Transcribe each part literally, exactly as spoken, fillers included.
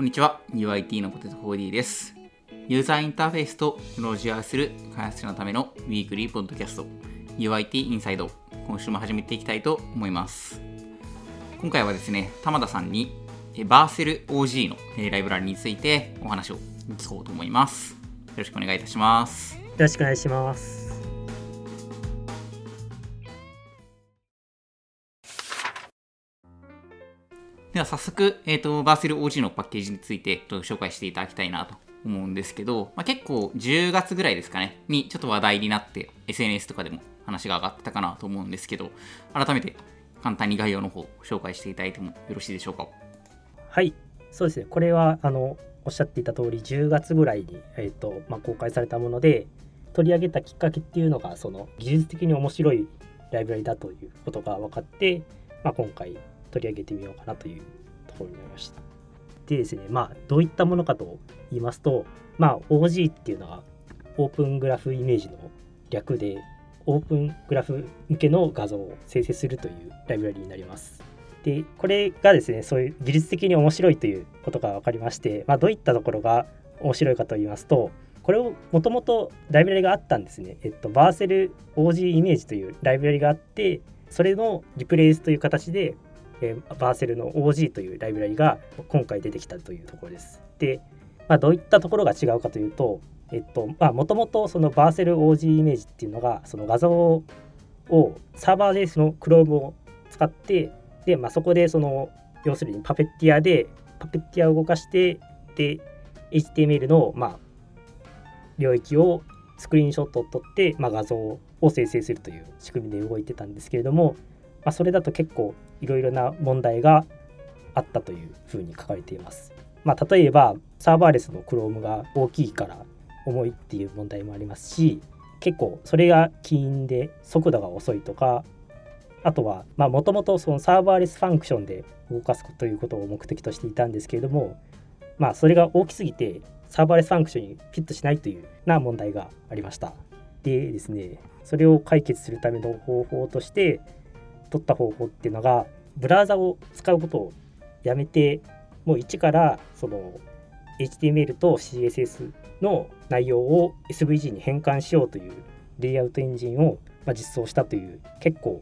こんにちは、ユーアイティー のポテト フォーディー です。ユーザーインターフェースとロジアする開発者のためのウィークリーポッドキャスト ユーアイティー インサイド、今週も始めていきたいと思います。今回はですね、玉田さんにバーセル オージー のライブラリについてお話を聞こうと思います。よろしくお願いいたします。よろしくお願いします。では早速、えーと、バーセル オージー のパッケージについて紹介していただきたいなと思うんですけど、まあ、結構じゅうがつぐらいですかねにちょっと話題になって エスエヌエス とかでも話が上がったかなと思うんですけど、改めて簡単に概要の方を紹介していただいてもよろしいでしょうか。はい、そうですね、これはあのおっしゃっていた通りじゅうがつぐらいに、えーとまあ、公開されたもので、取り上げたきっかけっていうのがその技術的に面白いライブラリだということが分かって、まあ、今回取り上げてみようかなというところになりました。でですね、まあどういったものかと言いますと、まあ オージー っていうのはオープングラフイメージの略で、オープングラフ向けの画像を生成するというライブラリになります。で、これがですね、そういう技術的に面白いということが分かりまして、まあどういったところが面白いかと言いますと、これをもともとライブラリがあったんですね。えっとバーセル オージー イメージというライブラリがあって、それのリプレイスという形でバーセルの オージー というライブラリが今回出てきたというところです。で、まあ、どういったところが違うかというと、えっと、まあ、もともとそのバーセル オージー イメージっていうのが、その画像をサーバーでその Chrome を使って、で、まあ、そこでその要するにパペッティアで、パペッティアを動かして、で、エイチティーエムエル のまあ領域をスクリーンショットを撮って、まあ、画像を生成するという仕組みで動いてたんですけれども、まあ、それだと結構いろいろな問題があったというふうに書かれています。まあ、例えばサーバーレスの Chrome が大きいから重いっていう問題もありますし、結構それが起因で速度が遅いとか、あとはもともとサーバーレスファンクションで動かすということを目的としていたんですけれども、まあ、それが大きすぎてサーバーレスファンクションにフィットしないというような問題がありました。でですね、それを解決するための方法として取った方法っていうのが、ブラウザを使うことをやめて、もう一からその エイチティーエムエル と シーエスエス の内容を エスブイジー に変換しようというレイアウトエンジンを実装したという、結構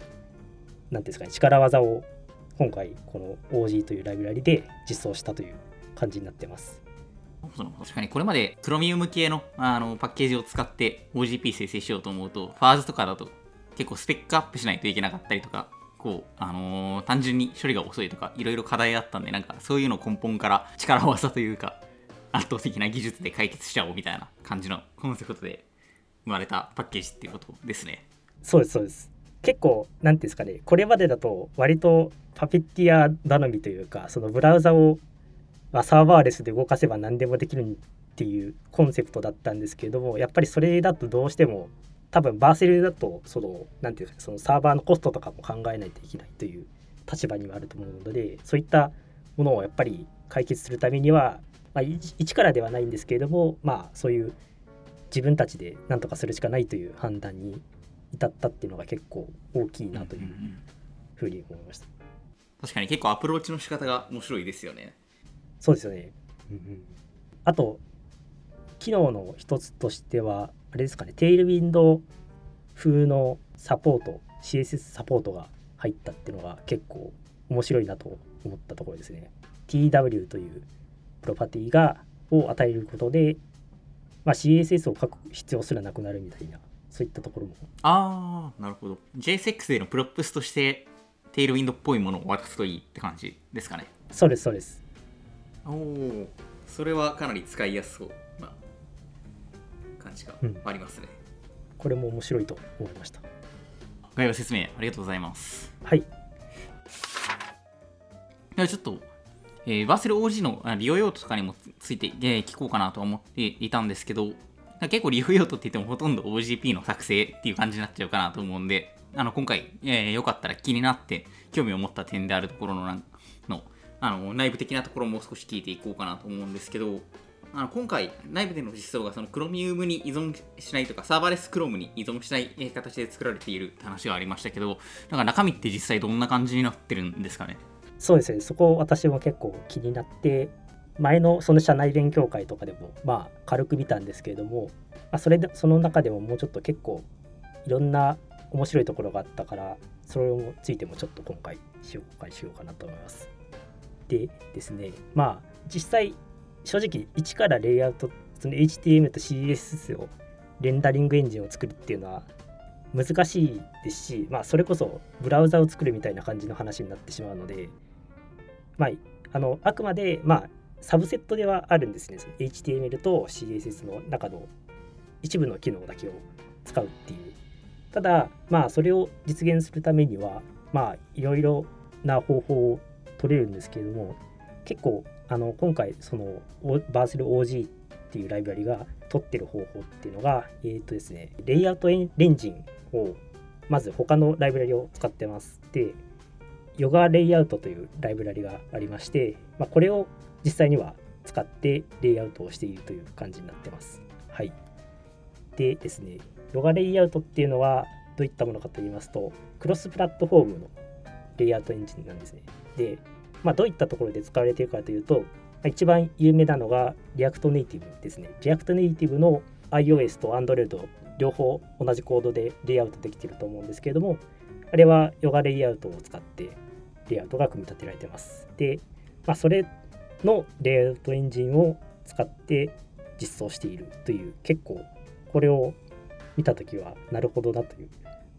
なんていうんですかね、力技を今回この オージー というライブラリで実装したという感じになってます。確かにこれまで Chromium 系 の, あのパッケージを使って オージーピー 生成しようと思うと、ファーズとかだと結構スペックアップしないといけなかったりとか、こうあのー、単純に処理が遅いとかいろいろ課題あったんで、なんかそういうの根本から力技というか圧倒的な技術で解決しちゃおうみたいな感じのコンセプトで生まれたパッケージっていうことですね。そうですそうです。結構なんていうんですかね、これまでだと割とパペッティア頼みというか、そのブラウザを、まあ、サーバーレスで動かせば何でもできるっていうコンセプトだったんですけれども、やっぱりそれだとどうしても多分バーセルだとそのなんていうか、そのサーバーのコストとかも考えないといけないという立場にもあると思うので、そういったものをやっぱり解決するためには、まあ、一からではないんですけれども、まあそういう自分たちで何とかするしかないという判断に至ったっていうのが結構大きいなというふうに思いました。確かに結構アプローチの仕方が面白いですよね。そうですよね、うんうん、あと機能の一つとしてはあれですかね、テイルウィンド風のサポート、 シーエスエス サポートが入ったっていうのが結構面白いなと思ったところですね。 ティーダブリュー というプロパティがを与えることで、まあ、シーエスエス を書く必要すらなくなるみたいな、そういったところも。ああ、なるほど。 ジェイエスエックス へのプロップスとしてテイルウィンドっぽいものを渡すといいって感じですかね。そうですそうです。おお、それはかなり使いやすそうな感じがありますね、うん、これも面白いと思いました。概要説明ありがとうございます。はい、ではちょっと、えー、バーセル オージー の利用用途とかにもついて、えー、聞こうかなと思っていたんですけど、結構利用用途って言ってもほとんど オージーピー の作成っていう感じになっちゃうかなと思うんで、あの今回、えー、よかったら気になって興味を持った点であるところ の, なんのあの内部的なところも少し聞いていこうかなと思うんですけど、あの今回内部での実装がその Chromium に依存しないとか、サーバーレス Chrome に依存しない形で作られているって話がありましたけど、なんか中身って実際どんな感じになってるんですかね。そうですね、そこ私も結構気になって、前のその社内勉強会とかでもまあ軽く見たんですけれども、まあ、それでその中でももうちょっと結構いろんな面白いところがあったから、それについてもちょっと今回紹介しようかなと思います。でですね、まあ実際正直一からレイアウト、その エイチティーエムエル と シーエスエス をレンダリングエンジンを作るっていうのは難しいですし、まあそれこそブラウザを作るみたいな感じの話になってしまうので、まああのあくまでまあサブセットではあるんですね。エイチティーエムエル と シーエスエス の中の一部の機能だけを使うっていう。ただまあそれを実現するためにはまあいろいろな方法を取れるんですけれども、結構あの今回そのバーセル オージー っていうライブラリが取ってる方法っていうのが、えーとですね、レイアウトエンジンをまず他のライブラリを使ってます。でヨガレイアウトというライブラリがありまして、まあ、これを実際には使ってレイアウトをしているという感じになってます。はい。でですね、ヨガレイアウトっていうのはどういったものかといいますと、クロスプラットフォームのレイアウトエンジンなんですね。で、まあ、どういったところで使われているかというと、一番有名なのが React Native ですね。 React Native の iOS と Android 両方同じコードでレイアウトできていると思うんですけれども、あれは Yoga レイアウトを使ってレイアウトが組み立てられています。で、まあ、それのレイアウトエンジンを使って実装しているという、結構これを見たときはなるほどなという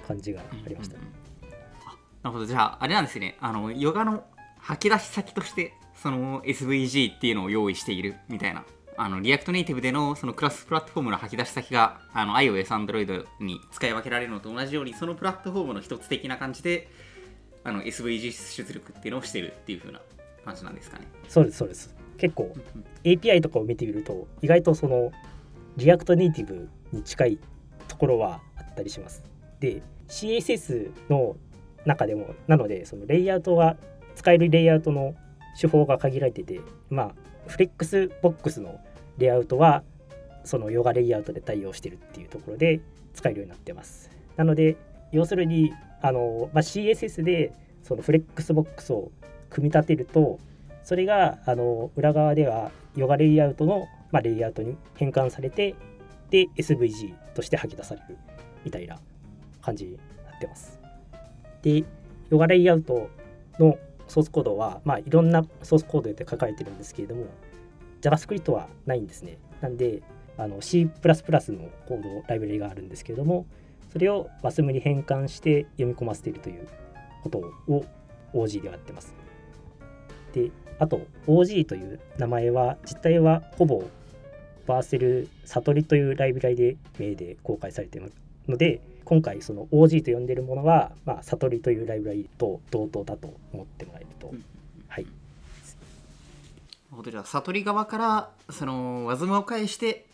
感じがありました、うんうんうん、あ、なるほど。じゃああれなんですね、あのヨガの吐き出し先としてその エスブイジー っていうのを用意しているみたいな、あの React Native でのそのクロスプラットフォームの吐き出し先があの iOS、Android に使い分けられるのと同じように、そのプラットフォームの一つ的な感じであの エスブイジー 出力っていうのをしているっていう風な感じなんですかね。そうですそうです。結構 エーピーアイ とかを見てみると、意外とその React Native に近いところはあったりします。で シーエスエス の中でもなので、そのレイアウトが使えるレイアウトの手法が限られてて、まあフレックスボックスのレイアウトはそのヨガレイアウトで対応してるっていうところで使えるようになってます。なので要するにあの、まあ、シーエスエス でそのフレックスボックスを組み立てると、それがあの裏側ではヨガレイアウトの、まあ、レイアウトに変換されて、で エスブイジー として吐き出されるみたいな感じになってます。でヨガレイアウトのソースコードは、まあ、いろんなソースコードで書かれてるんですけれども、 JavaScript はないんですね。なんであの C++ のコードライブラリがあるんですけれども、それを ワスム に変換して読み込ませているということを オージー でやってます。であと オージー という名前は実態はほぼバーセル悟りというライブラリで名で公開されているので、今回その オージー と呼んでいるものは、まあ、悟りというライブラリと同等だと思ってもらえると、うん、はい。じゃあ悟り側からその ワスム を返して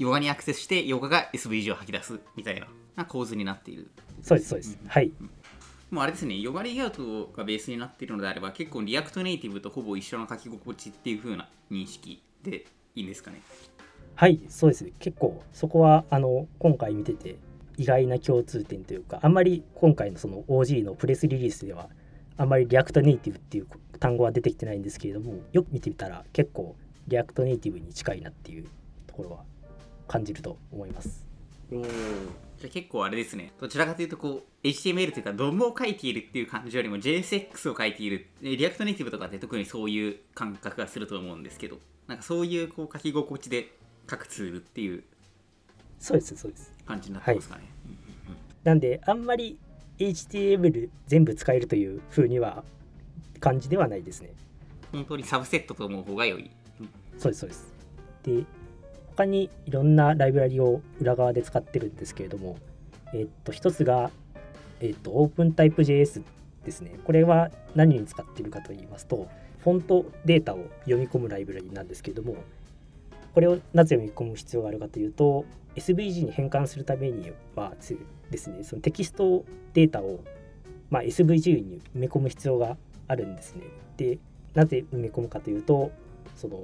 ヨガにアクセスして、ヨガが エスブイジー を吐き出すみたいな構図になっている。そうですそうです、うん、はい。もうあれですね、ヨガレイアウトがベースになっているのであれば、結構リアクトネイティブとほぼ一緒の書き心地っていう風な認識でいいんですかね。はい、そうですね。結構そこはあの今回見てて意外な共通点というか、あんまり今回のその オージー のプレスリリースではあんまりリアクトネイティブっていう単語は出てきてないんですけれども、よく見てみたら結構リアクトネイティブに近いなっていうところは感じると思います。おー、じゃあ結構あれですね、どちらかというとこう エイチティーエムエル というかドムを書いているっていう感じよりも ジェイエスエックス を書いている、リアクトネイティブとかって特にそういう感覚がすると思うんですけど、なんかそういうこう書き心地で書くツールっていう、そうですそうです感じになってますかね、はい、なんであんまり エイチティーエムエル 全部使えるという風には感じではないですね。本当にサブセットと思う方が良い。そうですそうです。で他にいろんなライブラリを裏側で使ってるんですけれども、えっと一つが、えっと、OpenTypeJS ですね。これは何に使っているかと言いますと、フォントデータを読み込むライブラリなんですけれども、これをなぜ読み込む必要があるかというと、 エスブイジー に変換するためにはですね、そのテキストデータを、まあ、エスブイジー に埋め込む必要があるんですね。で、なぜ埋め込むかというと、その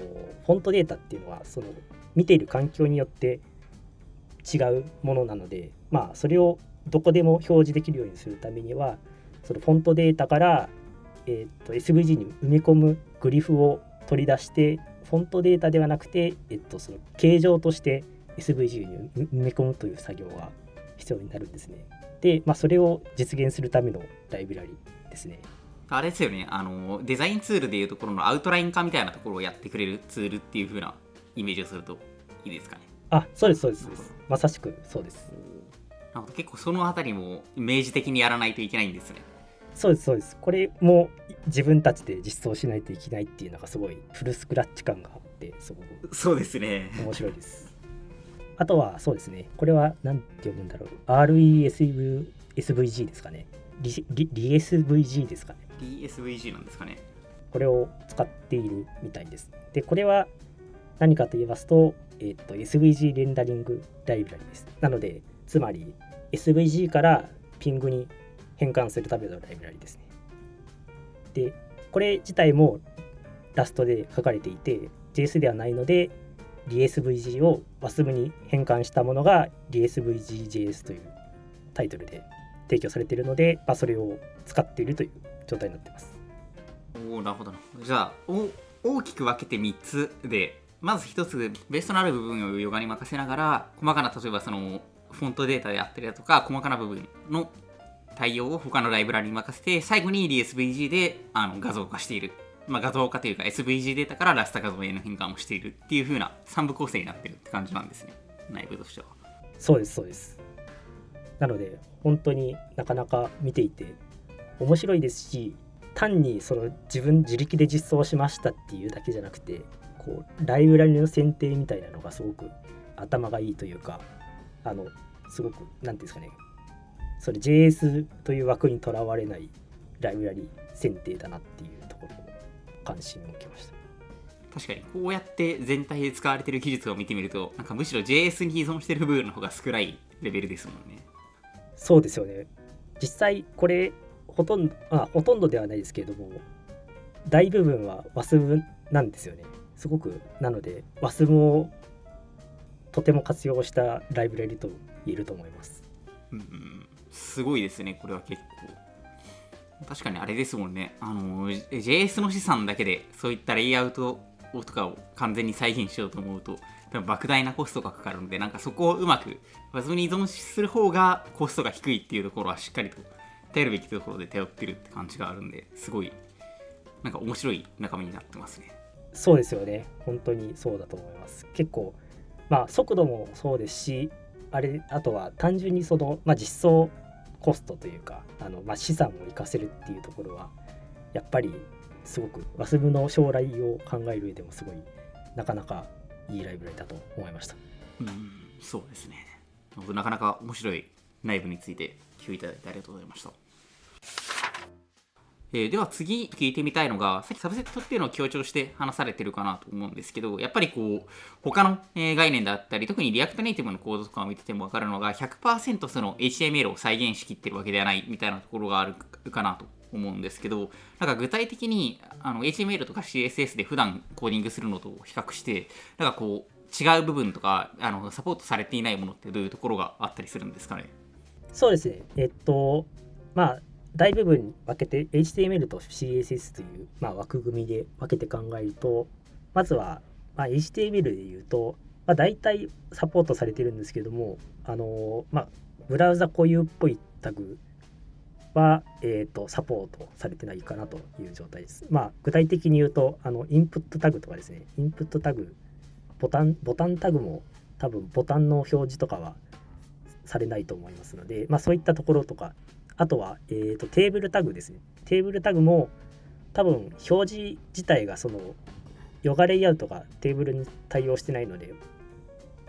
フォントデータっていうのはその見ている環境によって違うものなので、まあ、それをどこでも表示できるようにするためには、そのフォントデータから、えー、と エスブイジー に埋め込むグリフを取り出してフォントデータではなくて、えっと、その形状として エスブイジー に埋め込むという作業が必要になるんですね。で、まあ、それを実現するためのライブラリですね。あれですよね、あのデザインツールでいうところのアウトライン化みたいなところをやってくれるツールっていう風なイメージをするといいですかね。あ、そうですそうです、まさしくそうです。なので結構そのあたりも明示的にやらないといけないんですね。そうですそうです、これも自分たちで実装しないといけないっていうのがすごいフルスクラッチ感があって、すごくそうですね、面白いです。あとはそうですね、これは何て呼ぶんだろう、 アールイーエスブイジー ですかね、リエスブイジー ですかね、 リエスブイジー なんですかね。これを使っているみたいです。で、これは何かと言いますと、えっと エスブイジー レンダリングライブラリです。なのでつまり エスブイジー からピングに変換するためのライブラリですね。で、これ自体もラストで書かれていて ジェイエス ではないので、 リエスブイジー を ワスム に変換したものが リエスブイジージェイエス というタイトルで提供されているので、まあ、それを使っているという状態になっています。おー、なるほど。じゃあ大きく分けてみっつで、まずひとつベースとなる部分をヨガに任せながら、細かな例えばそのフォントデータであったりだとか細かな部分の対応を他のライブラリに任せて、最後に ディーエスブイジー であの画像化している、まあ、画像化というか エスブイジー データからラスタ画像への変換をしているっていう風なさんぶ構成になってるって感じなんですね、内部としては。そうですそうです。なので本当になかなか見ていて面白いですし、単にその自分自力で実装しましたっていうだけじゃなくて、こうライブラリの選定みたいなのがすごく頭がいいというか、あのすごく何ていうんですかね、それ ジェイエス という枠にとらわれないライブラリ選定だなっていうところを関心を受けました。確かにこうやって全体で使われている技術を見てみると、なんかむしろ ジェイエス に依存している部分の方が少ないレベルですもんね。そうですよね。実際これほとんど、あ、ほとんどではないですけれども、大部分は ワスム なんですよね。すごく、なので ワスム をとても活用したライブラリと言えると思います。うんうん、すごいですね、これは結構。確かにあれですもんね、あの ジェイエス の資産だけでそういったレイアウトとかを完全に再現しようと思うと、莫大なコストがかかるので、なんかそこをうまく ワスム に依存する方がコストが低いっていうところはしっかりと頼るべきところで頼ってるって感じがあるんで、すごいなんか面白い中身になってますね。そうですよね、本当にそうだと思います。結構、まあ、速度もそうですし、あれ、あとは単純にその、まあ、実装コストというか、あの、まあ、資産を生かせるっていうところはやっぱりすごく ワスム の将来を考える上でもすごいなかなかいいライブラリだと思いました。うん、そうですね。なかなか面白い内部について聞いていただいてありがとうございました。えー、では次聞いてみたいのが、さっきサブセットっていうのを強調して話されてるかなと思うんですけど、やっぱりこう他の概念だったり、特にリアクトネイティブのコードとかを見てても分かるのが ひゃくパーセント その エイチティーエムエル を再現しきってるわけではないみたいなところがあるかなと思うんですけど、なんか具体的にあの エイチティーエムエル とか シーエスエス で普段コーディングするのと比較して、なんかこう違う部分とか、あのサポートされていないものってどういうところがあったりするんですかね。そうですね、えっとまあ大部分に分けて エイチティーエムエル と シーエスエス という、まあ、枠組みで分けて考えると、まずは、まあ、エイチティーエムエル でいうと、まあ、大体サポートされてるんですけども、あのまあ、ブラウザ固有っぽいタグは、えー、とサポートされてないかなという状態です。まあ、具体的に言うと、あのインプットタグとかですね、インプットタグ、ボタン、ボタンタグも多分ボタンの表示とかはされないと思いますので、まあ、そういったところとか、あとは、えーと、テーブルタグですね。テーブルタグも多分表示自体がそのヨガレイアウトがテーブルに対応してないので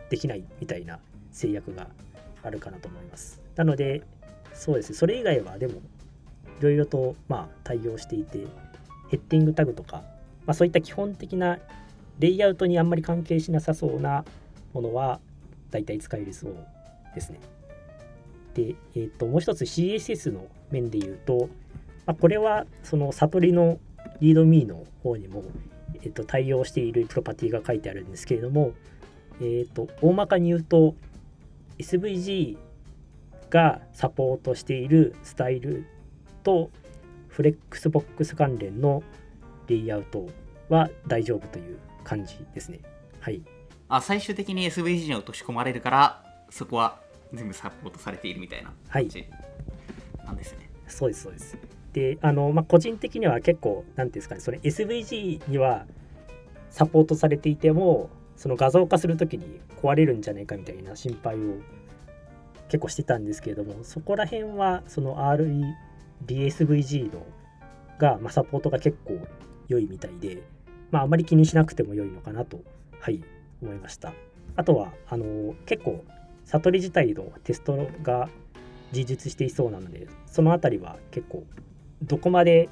できないみたいな制約があるかなと思います。なのでそうですね、それ以外はでもいろいろとまあ対応していて、ヘッディングタグとか、まあ、そういった基本的なレイアウトにあんまり関係しなさそうなものはだいたい使えるそうですね。で、えー、ともう一つ シーエスエス の面で言うと、まあ、これはそのサトリの ReadMe の方にも、えー、と対応しているプロパティが書いてあるんですけれども、えー、と大まかに言うと エスブイジー がサポートしているスタイルとフレックスボックス関連のレイアウトは大丈夫という感じですね。はい。あ、最終的に エスブイジー に落とし込まれるからそこは全部サポートされているみたいな感じなんですね。はい、そうですそうです。で、あの、まあ、個人的には結構なんていうんですかね、それ エスブイジー にはサポートされていてもその画像化するときに壊れるんじゃないかみたいな心配を結構してたんですけれども、そこら辺はその アールイーディーエスブイジー のが、まあ、サポートが結構良いみたいで、まあ、あまり気にしなくても良いのかなと、はい、思いました。あとはあの結構サトリ自体のテストが充実していそうなので、そのあたりは結構どこまで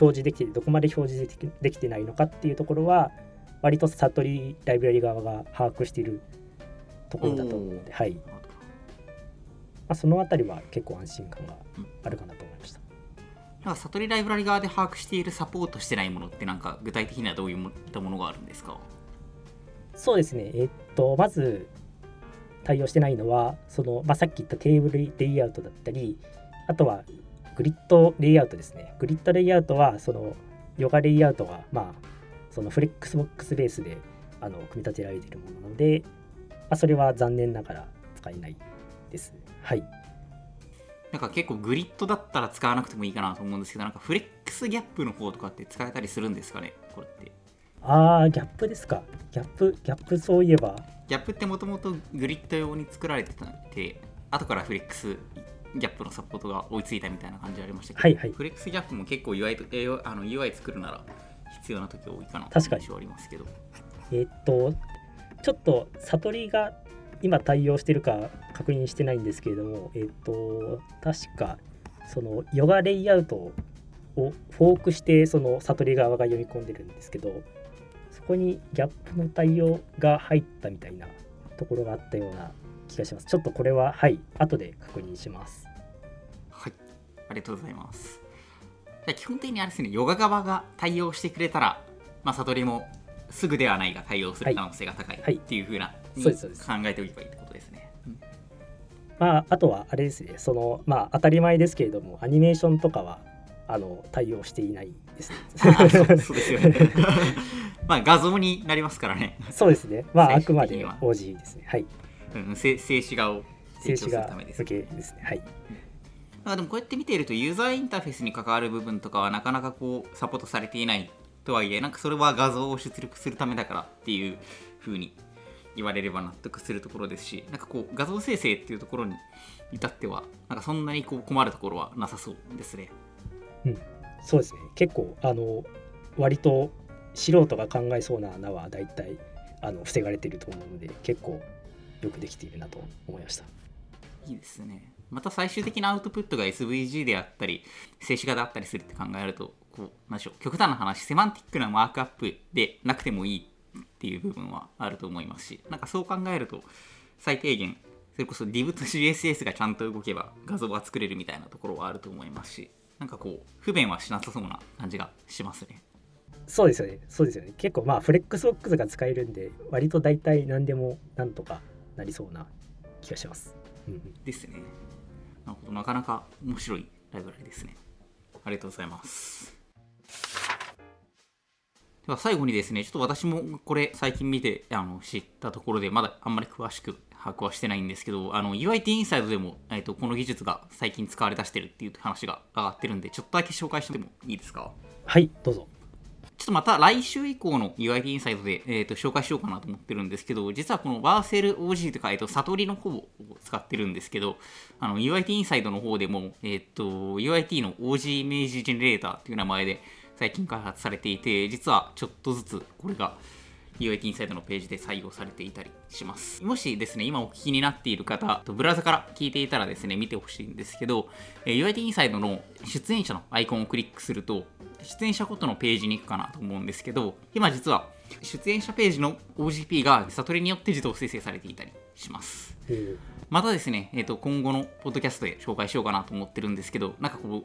表示できてどこまで表示できてないのかっていうところは割とサトリライブラリ側が把握しているところだと思うので、はい、まあ、そのあたりは結構安心感があるかなと思いました。うん、サトリライブラリ側で把握しているサポートしてないものってなんか具体的にはどういったものがあるんですか？そうですね、えー、っとまず対応してないのはその、まあ、さっき言ったテーブルレイアウトだったり、あとはグリッドレイアウトですね。グリッドレイアウトはそのヨガレイアウトが、まあ、そのフレックスボックスベースであの組み立てられているものなので、まあ、それは残念ながら使えないです。はい。なんか結構グリッドだったら使わなくてもいいかなと思うんですけど、なんかフレックスギャップの方とかって使えたりするんですかね、これって。ああ、ギャップですか。ギャップ、ギャップそういえば。ギャップってもともとグリッド用に作られてたんで、後からフレックスギャップのサポートが追いついたみたいな感じありましたけど、はいはい、フレックスギャップも結構 ユーアイ, あの ユーアイ 作るなら必要な時多いかなという印象ありますけど、えー、っとちょっとサトリが今対応してるか確認してないんですけれども、えー、っと確かそのヨガレイアウトをフォークしてそのサトリ側が読み込んでるんですけど、そこにギャップの対応が入ったみたいなところがあったような気がします。ちょっとこれは、はい、後で確認します。はい、ありがとうございます。基本的にあれですね、ヨガ側が対応してくれたら、まあ、サトリもすぐではないが対応する可能性が高いっていう風な、はいはい、そうです、考えておけばいいってことですね。うん、まあ、あとはあれですね、その、まあ、当たり前ですけれどもアニメーションとかはあの対応していないですね。あ、そうですよねまあ画像になりますからね。そうですね、まあ、あくまで オージー ですね。はい、うん、静止画を提供するためですね。静止画ですね。はい。まあ、でもこうやって見ているとユーザーインターフェースに関わる部分とかはなかなかこうサポートされていないとはいえ、なんかそれは画像を出力するためだからっていう風に言われれば納得するところですし、なんかこう画像生成っていうところに至ってはなんかそんなにこう困るところはなさそうですね。うん、そうですね。結構あの割と素人が考えそうな穴はだいたいあの防がれていると思うので、結構よくできているなと思いました。いいですね。また最終的なアウトプットが エスブイジー であったり静止画であったりするって考えると、こう何でしょう、極端な話、セマンティックなマークアップでなくてもいいっていう部分はあると思いますし、なんかそう考えると最低限それこそ ディブ と シーエスエス がちゃんと動けば画像が作れるみたいなところはあると思いますし、なんかこう不便はしなさそうな感じがしますね。そうですよね。そうですよね。結構まあフレックスボックスが使えるんで、割と大体何でもなんとかなりそうな気がします。うん、ですね。なるほど、なかなか面白いライブラリですね。ありがとうございます。では最後にですね、ちょっと私もこれ最近見てあの知ったところで、まだあんまり詳しく把握はしてないんですけど、あの ユーアイティー インサイドでも、えっと、この技術が最近使われ出してるっていう話が上がってるんで、ちょっとだけ紹介してもいいですか？はい、どうぞ。ちょっとまた来週以降の ユーアイティー インサイドで、えー、と紹介しようかなと思ってるんですけど、実はこのワーセル オージー とか、えー、とサトリの方を使ってるんですけど、あの ユーアイティー インサイドの方でも、えー、と ユーアイティー の オージー イメージジェネレーターという名前で最近開発されていて、実はちょっとずつこれが ユーアイティー インサイドのページで採用されていたりします。もしですね、今お聞きになっている方、ブラウザから聞いていたらですね、見てほしいんですけど、えー、ユーアイティー インサイドの出演者のアイコンをクリックすると出演者ごとのページに行くかなと思うんですけど、今実は出演者ページの オージーピー がサトリによって自動生成されていたりします。またですね、えー、と今後のポッドキャストで紹介しようかなと思ってるんですけど、なんかこう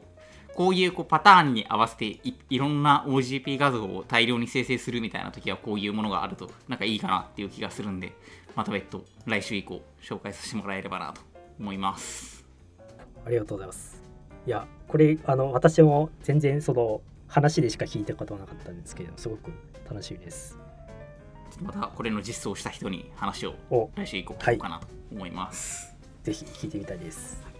こういうこうパターンに合わせて い, いろんな オージーピー 画像を大量に生成するみたいな時はこういうものがあるとなんかいいかなっていう気がするんで、また別途来週以降紹介させてもらえればなと思います。ありがとうございます。いや、これあの私も全然その話でしか聞いたことなかったんですけれども、すごく楽しみです。またこれの実装をした人に話を来週以降聞こうかなと思います、はい、ぜひ聞いてみたいです、はい。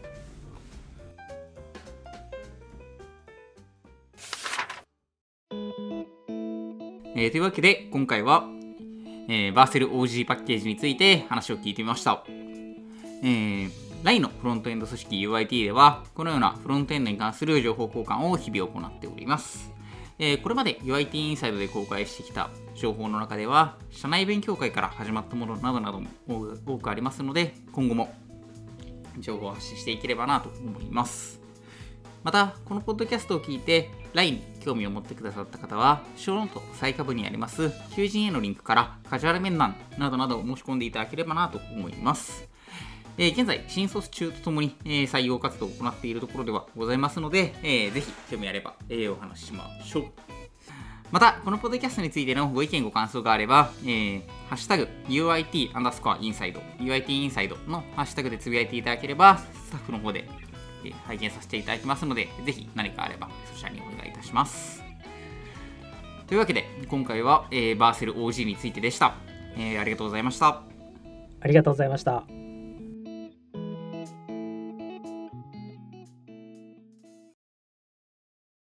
えー、というわけで今回は、えー、バーセル オージー パッケージについて話を聞いてみました。えー、ライン のフロントエンド組織 ユーアイティー ではこのようなフロントエンドに関する情報交換を日々行っております。えー、これまで ユーアイティー インサイドで公開してきた情報の中では社内勉強会から始まったものなどなども多くありますので、今後も情報を発信していければなと思います。またこのポッドキャストを聞いて ライン に興味を持ってくださった方はショーノート最下部にあります求人へのリンクからカジュアル面談などなどを申し込んでいただければなと思います。えー、現在新卒中とともに、えー、採用活動を行っているところではございますので、えー、ぜひ興味あれば、えー、お話ししましょう。またこのポッドキャストについてのご意見ご感想があれば、えー、ハッシュタグ ユーアイティー アンダースコアインサイド ユーアイティー インサイドのハッシュタグでつぶやいていただければスタッフの方で拝見させていただきますので、ぜひ何かあればそちらにお願いいたします。というわけで今回は、えー、バーセル オージー についてでした。えー、ありがとうございました。ありがとうございました。